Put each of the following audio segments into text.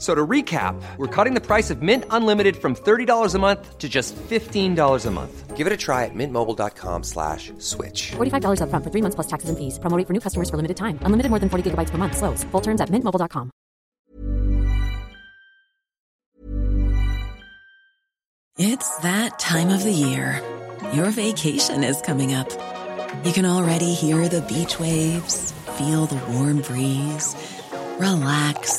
So to recap, we're cutting the price of Mint Unlimited from $30 a month to just $15 a month. Give it a try at mintmobile.com/switch. $45 up front for 3 months plus taxes and fees. Promo rate for new customers for limited time. Unlimited more than 40 gigabytes per month. Slows full terms at mintmobile.com. It's that time of the year. Your vacation is coming up. You can already hear the beach waves, feel the warm breeze, relax,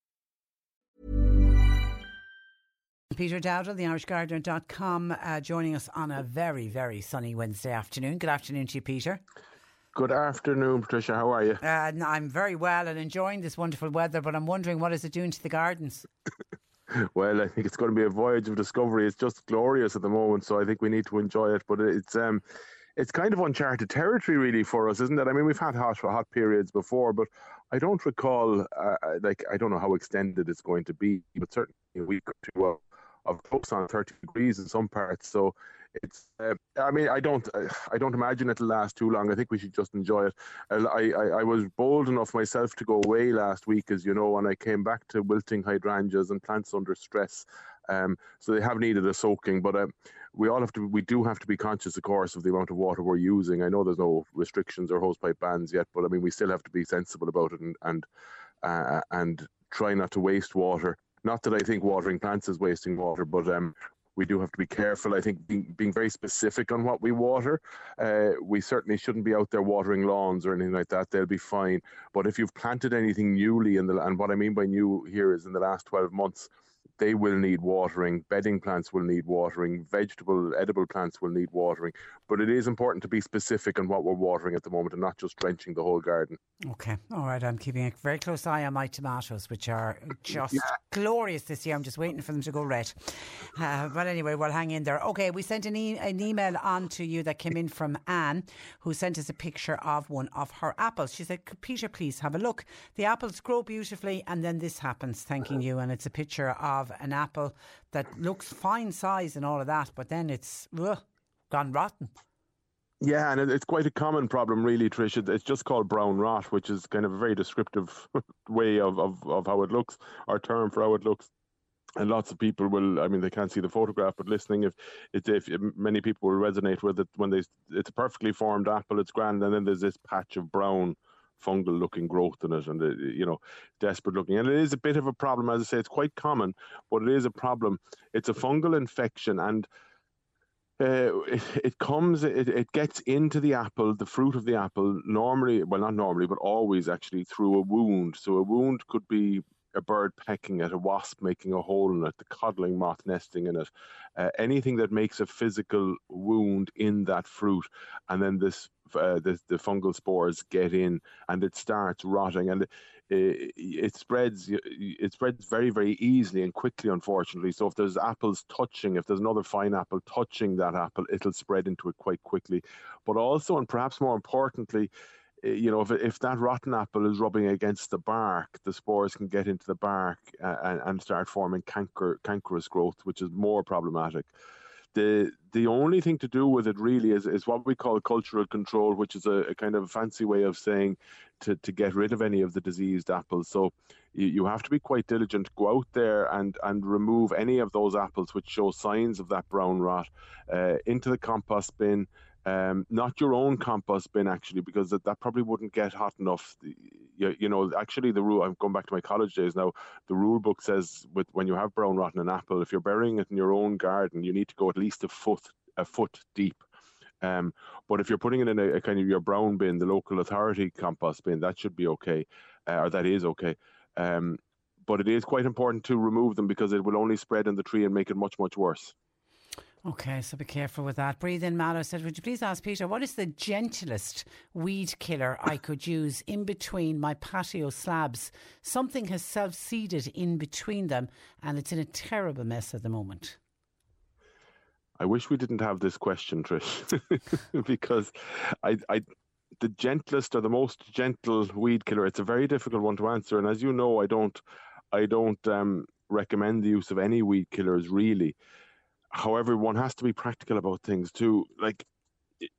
Peter Dowdall, TheIrishGardener.com, joining us on a very, very sunny Wednesday afternoon. Good afternoon to you, Peter. Good afternoon, Patricia. How are you? I'm very well and enjoying this wonderful weather, but I'm wondering, what is it doing to the gardens? Well, I think it's going to be a voyage of discovery. It's just glorious at the moment, so I think we need to enjoy it. But it's kind of uncharted territory, really, for us, isn't it? I mean, we've had hot periods before, but I don't recall, I don't know how extended it's going to be, but certainly a week or two of close on 30 degrees in some parts. So it's, I don't imagine it'll last too long. I think we should just enjoy it. I was bold enough myself to go away last week, as you know, and I came back to wilting hydrangeas and plants under stress. So they have needed a soaking, but we do have to be conscious, of course, of the amount of water we're using. I know there's no restrictions or hosepipe bans yet, but I mean, we still have to be sensible about it and try not to waste water. Not that I think watering plants is wasting water, but we do have to be careful. I think being very specific on what we water. We certainly shouldn't be out there watering lawns or anything like that. They'll be fine. But if you've planted anything newly, and what I mean by new here is in the last 12 months, they will need watering. Bedding plants will need watering. Vegetable, edible plants will need watering. But it is important to be specific on what we're watering at the moment and not just drenching the whole garden. Okay. All right. I'm keeping a very close eye on my tomatoes, which are just glorious this year. I'm just waiting for them to go red. But anyway, we'll hang in there. Okay. We sent an email on to you that came in from Anne, who sent us a picture of one of her apples. She said, could Peter please have a look? The apples grow beautifully and then this happens, thanking you. And it's a picture of an apple that looks fine size and all of that, but then it's gone rotten. Yeah, and it's quite a common problem, really, Trish. It's just called brown rot, which is kind of a very descriptive way of how it looks, or term for how it looks. And lots of people will, I mean, they can't see the photograph, but listening, if many people will resonate with it when it's a perfectly formed apple, it's grand, and then there's this patch of brown fungal looking growth in it, and desperate looking, and it is a bit of a problem. As I say, it's quite common, but it is a problem. It's a fungal infection, and It gets into the apple, the fruit of the apple, normally, well, not normally, but always actually through a wound. So a wound could be a bird pecking at, a wasp making a hole in it, the codling moth nesting in it, anything that makes a physical wound in that fruit. And then the fungal spores get in and it starts rotting, and it spreads very, very easily and quickly, unfortunately. So if there's apples touching, if there's another fine apple touching that apple, it'll spread into it quite quickly. But also, and perhaps more importantly, you know, if that rotten apple is rubbing against the bark, the spores can get into the bark and start forming cankerous growth, which is more problematic. The only thing to do with it really is what we call cultural control, which is a kind of fancy way of saying to get rid of any of the diseased apples. So you have to be quite diligent, go out there and remove any of those apples which show signs of that brown rot into the compost bin. Not your own compost bin, actually, because that probably wouldn't get hot enough. Actually, the rule, I'm going back to my college days now, the rule book says when you have brown rot in an apple, if you're burying it in your own garden, you need to go at least a foot deep. But if you're putting it in a kind of your brown bin, the local authority compost bin, that should be okay, or that is okay. But it is quite important to remove them, because it will only spread in the tree and make it much, much worse. Okay, so be careful with that. Breathe in Mallow said, would you please ask Peter, what is the gentlest weed killer I could use in between my patio slabs? Something has self-seeded in between them and it's in a terrible mess at the moment. I wish we didn't have this question, Trish, because the gentlest or the most gentle weed killer, it's a very difficult one to answer. And as you know, I don't recommend the use of any weed killers, really. However, one has to be practical about things too, like,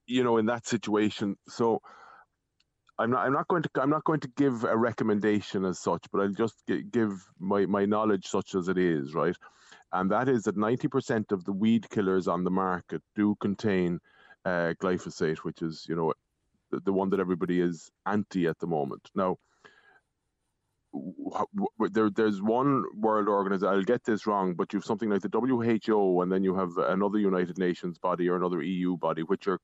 you know, in that situation. So I'm not going to give a recommendation as such, but I'll just give my knowledge such as it is, right? And that is that 90% of the weed killers on the market do contain glyphosate, which is, you know, the one that everybody is anti at the moment. Now, there's one world organization, I'll get this wrong, but you have something like the WHO, and then you have another United Nations body or another EU body, which are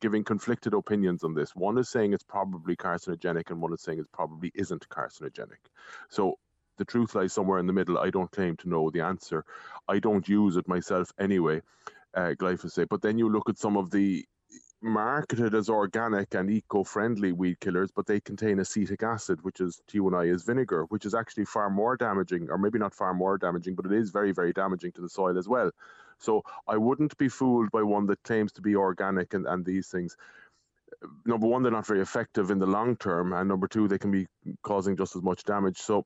giving conflicted opinions on this. One is saying it's probably carcinogenic, and one is saying it probably isn't carcinogenic. So the truth lies somewhere in the middle. I don't claim to know the answer. I don't use it myself anyway, glyphosate. But then you look at some of the marketed as organic and eco-friendly weed killers, but they contain acetic acid, which is T1I is vinegar, which is actually far more damaging, or maybe not far more damaging, but it is very, very damaging to the soil as well. So I wouldn't be fooled by one that claims to be organic and these things. Number one, they're not very effective in the long term, and number two, they can be causing just as much damage. So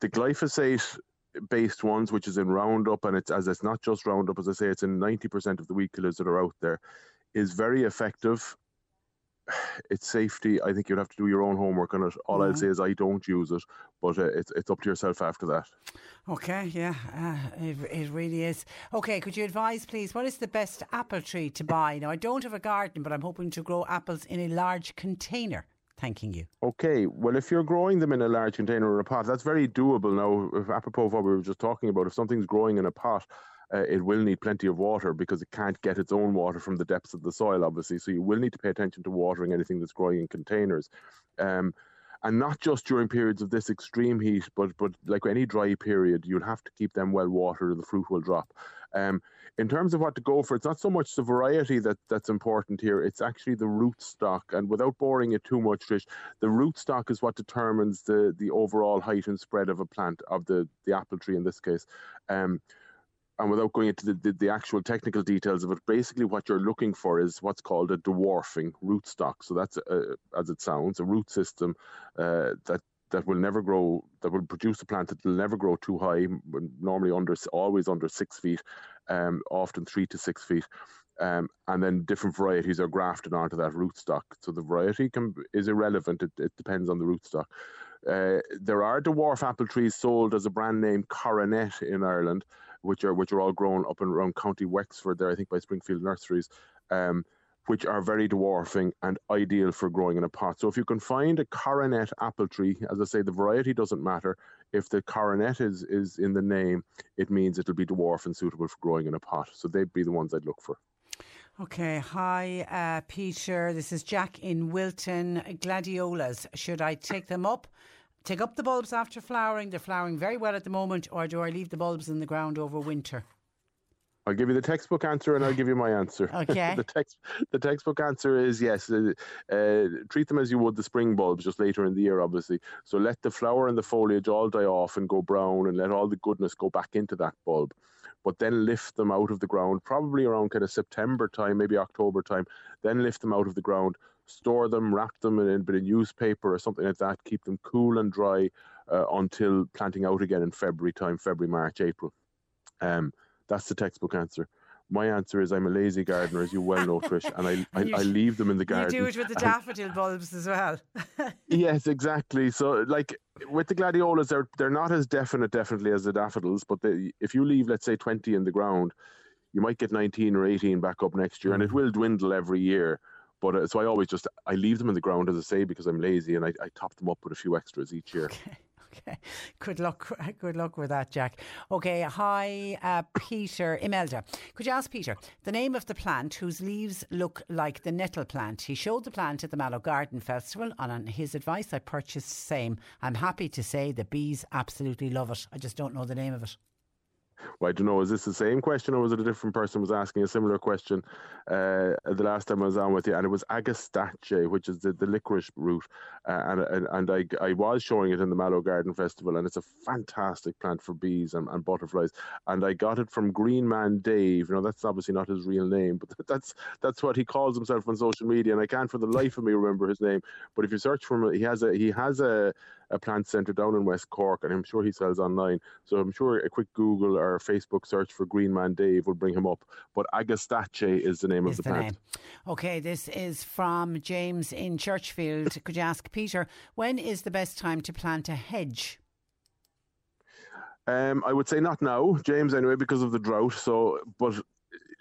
the glyphosate based ones, which is in Roundup, and it's not just Roundup, as I say, it's in 90% of the weed killers that are out there, is very effective. It's safety. I think you'd have to do your own homework on it. All I'll say is I don't use it, but it's up to yourself after that. Okay, yeah, it really is. Okay, could you advise, please, what is the best apple tree to buy? Now, I don't have a garden, but I'm hoping to grow apples in a large container. Thanking you. Okay, well, if you're growing them in a large container or a pot, that's very doable. Now, apropos of what we were just talking about, if something's growing in a pot, it will need plenty of water, because it can't get its own water from the depths of the soil, obviously. So you will need to pay attention to watering anything that's growing in containers. And not just during periods of this extreme heat, but like any dry period, you'll have to keep them well watered or the fruit will drop. In terms of what to go for, it's not so much the variety that's important here, it's actually the rootstock. And without boring it too much, Trish, the rootstock is what determines the overall height and spread of a plant, of the apple tree in this case. And without going into the actual technical details of it, basically what you're looking for is what's called a dwarfing rootstock. So that's, as it sounds, a root system that will never grow, that will produce a plant that will never grow too high, normally always under 6 feet, often 3 to 6 feet. And then different varieties are grafted onto that rootstock. So the variety is irrelevant. It depends on the rootstock. There are dwarf apple trees sold as a brand name Coronet in Ireland, which are all grown up and around County Wexford there, I think, by Springfield Nurseries. which are very dwarfing and ideal for growing in a pot. So if you can find a coronet apple tree, as I say, the variety doesn't matter. If the coronet is in the name, it means it'll be dwarf and suitable for growing in a pot. So they'd be the ones I'd look for. Okay, hi Peter, this is Jack in Wilton. Gladiolas, should I take them up? Take up the bulbs after flowering? They're flowering very well at the moment, or do I leave the bulbs in the ground over winter? I'll give you the textbook answer and I'll give you my answer. Okay. The textbook answer is yes. Treat them as you would the spring bulbs, just later in the year, obviously. So let the flower and the foliage all die off and go brown and let all the goodness go back into that bulb. But then lift them out of the ground, probably around kind of September time, maybe October time. Then lift them out of the ground, store them, wrap them in a bit of newspaper or something like that. Keep them cool and dry until planting out again in February time, February, March, April. That's the textbook answer. My answer is I'm a lazy gardener, as you well know, Trish, and I leave them in the garden. You do it with the daffodil bulbs as well. Yes, exactly. So, like with the gladiolas, they're not as definitely as the daffodils, but if you leave, let's say, 20 in the ground, you might get 19 or 18 back up next year, and it will dwindle every year. But so I leave them in the ground, as I say, because I'm lazy, and I top them up with a few extras each year. Okay. Okay. Good luck with that, Jack. Okay, hi Peter. Imelda, could you ask Peter the name of the plant whose leaves look like the nettle plant? He showed the plant at the Mallow Garden Festival, and on his advice I purchased the same. I'm happy to say the bees absolutely love it. I just don't know the name of it. Well, I don't know, is this the same question or was it a different person was asking a similar question the last time I was on with you? And it was Agastache, which is the licorice root. And I was showing it in the Mallow Garden Festival, and it's a fantastic plant for bees and butterflies. And I got it from Green Man Dave. You know, that's obviously not his real name, but that's what he calls himself on social media. And I can't for the life of me remember his name. But if you search for him, he has a plant centre down in West Cork, and I'm sure he sells online. So I'm sure a quick Google or Facebook search for Green Man Dave will bring him up. But Agastache is the name of the plant. Okay, this is from James in Churchfield. Could you ask Peter, when is the best time to plant a hedge? I would say not now, James, anyway, because of the drought. So, but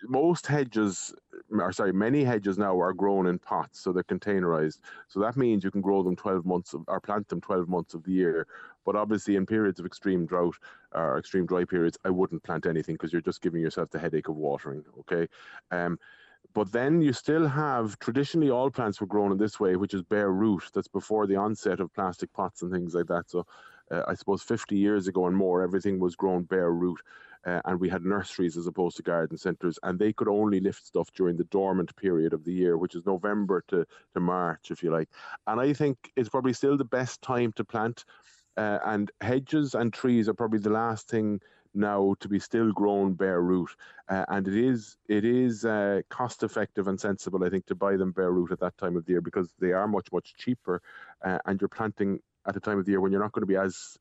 many hedges now are grown in pots, so they're containerized. So that means you can grow them 12 months or plant them 12 months of the year. But obviously in periods of extreme drought or extreme dry periods, I wouldn't plant anything because you're just giving yourself the headache of watering, okay? But then you still have, traditionally all plants were grown in this way, which is bare root. That's before the onset of plastic pots and things like that. So I suppose 50 years ago and more, everything was grown bare root. And we had nurseries as opposed to garden centres, and they could only lift stuff during the dormant period of the year, which is November to March, if you like. And I think it's probably still the best time to plant. And hedges and trees are probably the last thing now to be still grown bare root, and it is cost effective and sensible, I think, to buy them bare root at that time of the year, because they are much cheaper, and you're planting at a time of the year when you're not going to be as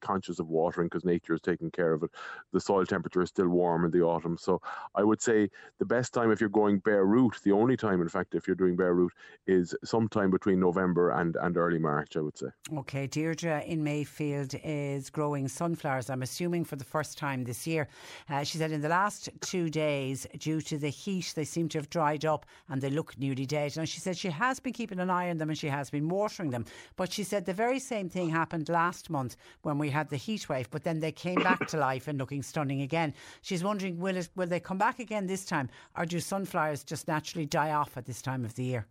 conscious of watering because nature is taking care of it. The soil temperature is still warm in the autumn, so I would say the best time if you're going bare root, the only time in fact if you're doing bare root, is sometime between November and early March, I would say. Okay, Deirdre in Mayfield is growing sunflowers, I'm assuming for the first time this year. She said in the last 2 days, due to the heat, they seem to have dried up and they look nearly dead. Now she said she has been keeping an eye on them and she has been watering them, but she said the very same thing happened last month when we had the heat wave, but then they came back to life and looking stunning again. She's wondering, will they come back again this time, or do sunflowers just naturally die off at this time of the year?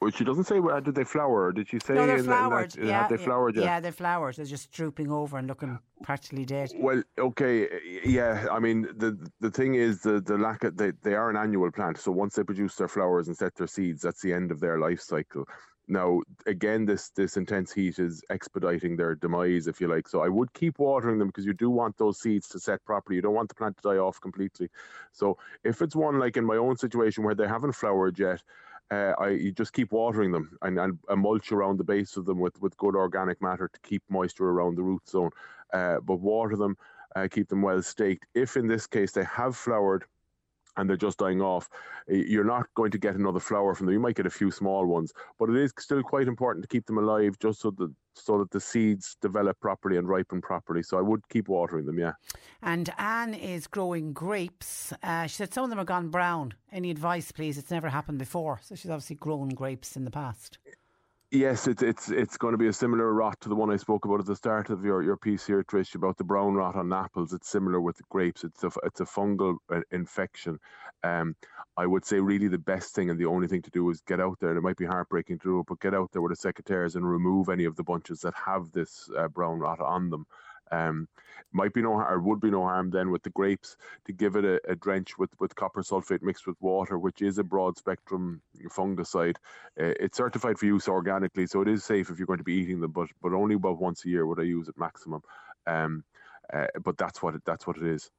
Well, she doesn't say did they flower? Did she say? No, they're flowered. Have they flowered yet? Yeah, they're flowered. They're just drooping over and looking practically dead. Well, okay, yeah. I mean, the thing is the lack of they are an annual plant, so once they produce their flowers and set their seeds, that's the end of their life cycle. Now, again, this intense heat is expediting their demise, if you like. So I would keep watering them because you do want those seeds to set properly. You don't want the plant to die off completely. So if it's one like in my own situation where they haven't flowered yet, you just keep watering them and a mulch around the base of them with good organic matter to keep moisture around the root zone. But water them, keep them well staked. If in this case they have flowered, and they're just dying off, you're not going to get another flower from them. You might get a few small ones, but it is still quite important to keep them alive just so that the seeds develop properly and ripen properly. So I would keep watering them, yeah. And Anne is growing grapes. She said some of them are gone brown. Any advice, please? It's never happened before. So she's obviously grown grapes in the past. Yes, it's going to be a similar rot to the one I spoke about at the start of your piece here, Trish, about the brown rot on apples. It's similar with the grapes. It's a fungal infection. I would say really the best thing and the only thing to do is get out there, and it might be heartbreaking to do it, but get out there with the secateurs and remove any of the bunches that have this brown rot on them. Would be no harm then with the grapes to give it a drench with copper sulfate mixed with water, which is a broad spectrum fungicide. It's certified for use organically, so it is safe if you're going to be eating them, but only about once a year would I use it maximum. But that's what it is.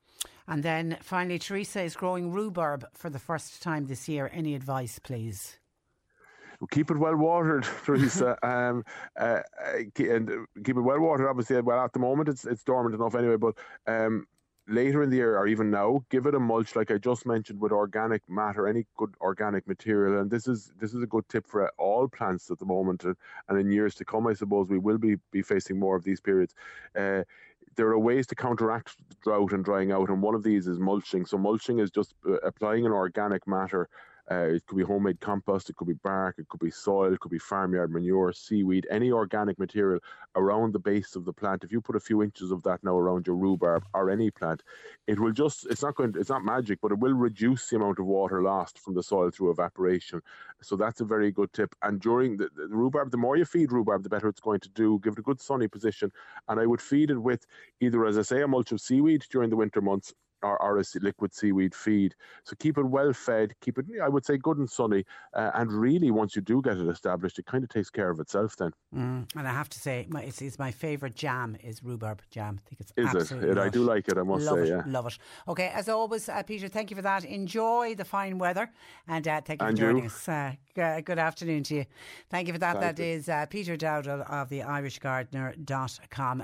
And then finally, Teresa is growing rhubarb for the first time this year. Any advice, please? Keep it well watered, Teresa. And keep it well watered, obviously. Well, at the moment, it's dormant enough anyway, but later in the year, or even now, give it a mulch, like I just mentioned, with organic matter, any good organic material. And this is a good tip for all plants at the moment, and in years to come, I suppose, we will be facing more of these periods. There are ways to counteract drought and drying out, and one of these is mulching. So mulching is just applying an organic matter. It could be homemade compost, it could be bark, it could be soil, it could be farmyard manure, seaweed, any organic material around the base of the plant. If you put a few inches of that now around your rhubarb or any plant, it's not magic, but it will reduce the amount of water lost from the soil through evaporation. So that's a very good tip. And during the rhubarb, the more you feed rhubarb, the better it's going to do. Give it a good sunny position. And I would feed it with either, as I say, a mulch of seaweed during the winter months, or a liquid seaweed feed. So keep it well fed, keep it, I would say, good and sunny, and really once you do get it established, it kind of takes care of itself then. And I have to say, it's my favourite jam is rhubarb jam. I think it's absolutely lovely. I do like it, I must say. Yeah. Love it. Okay, as always, Peter, thank you for that. Enjoy the fine weather, and thank you for joining us. Good afternoon to you. Thank you for that. That is Peter Dowdall of the TheIrishGardener.com.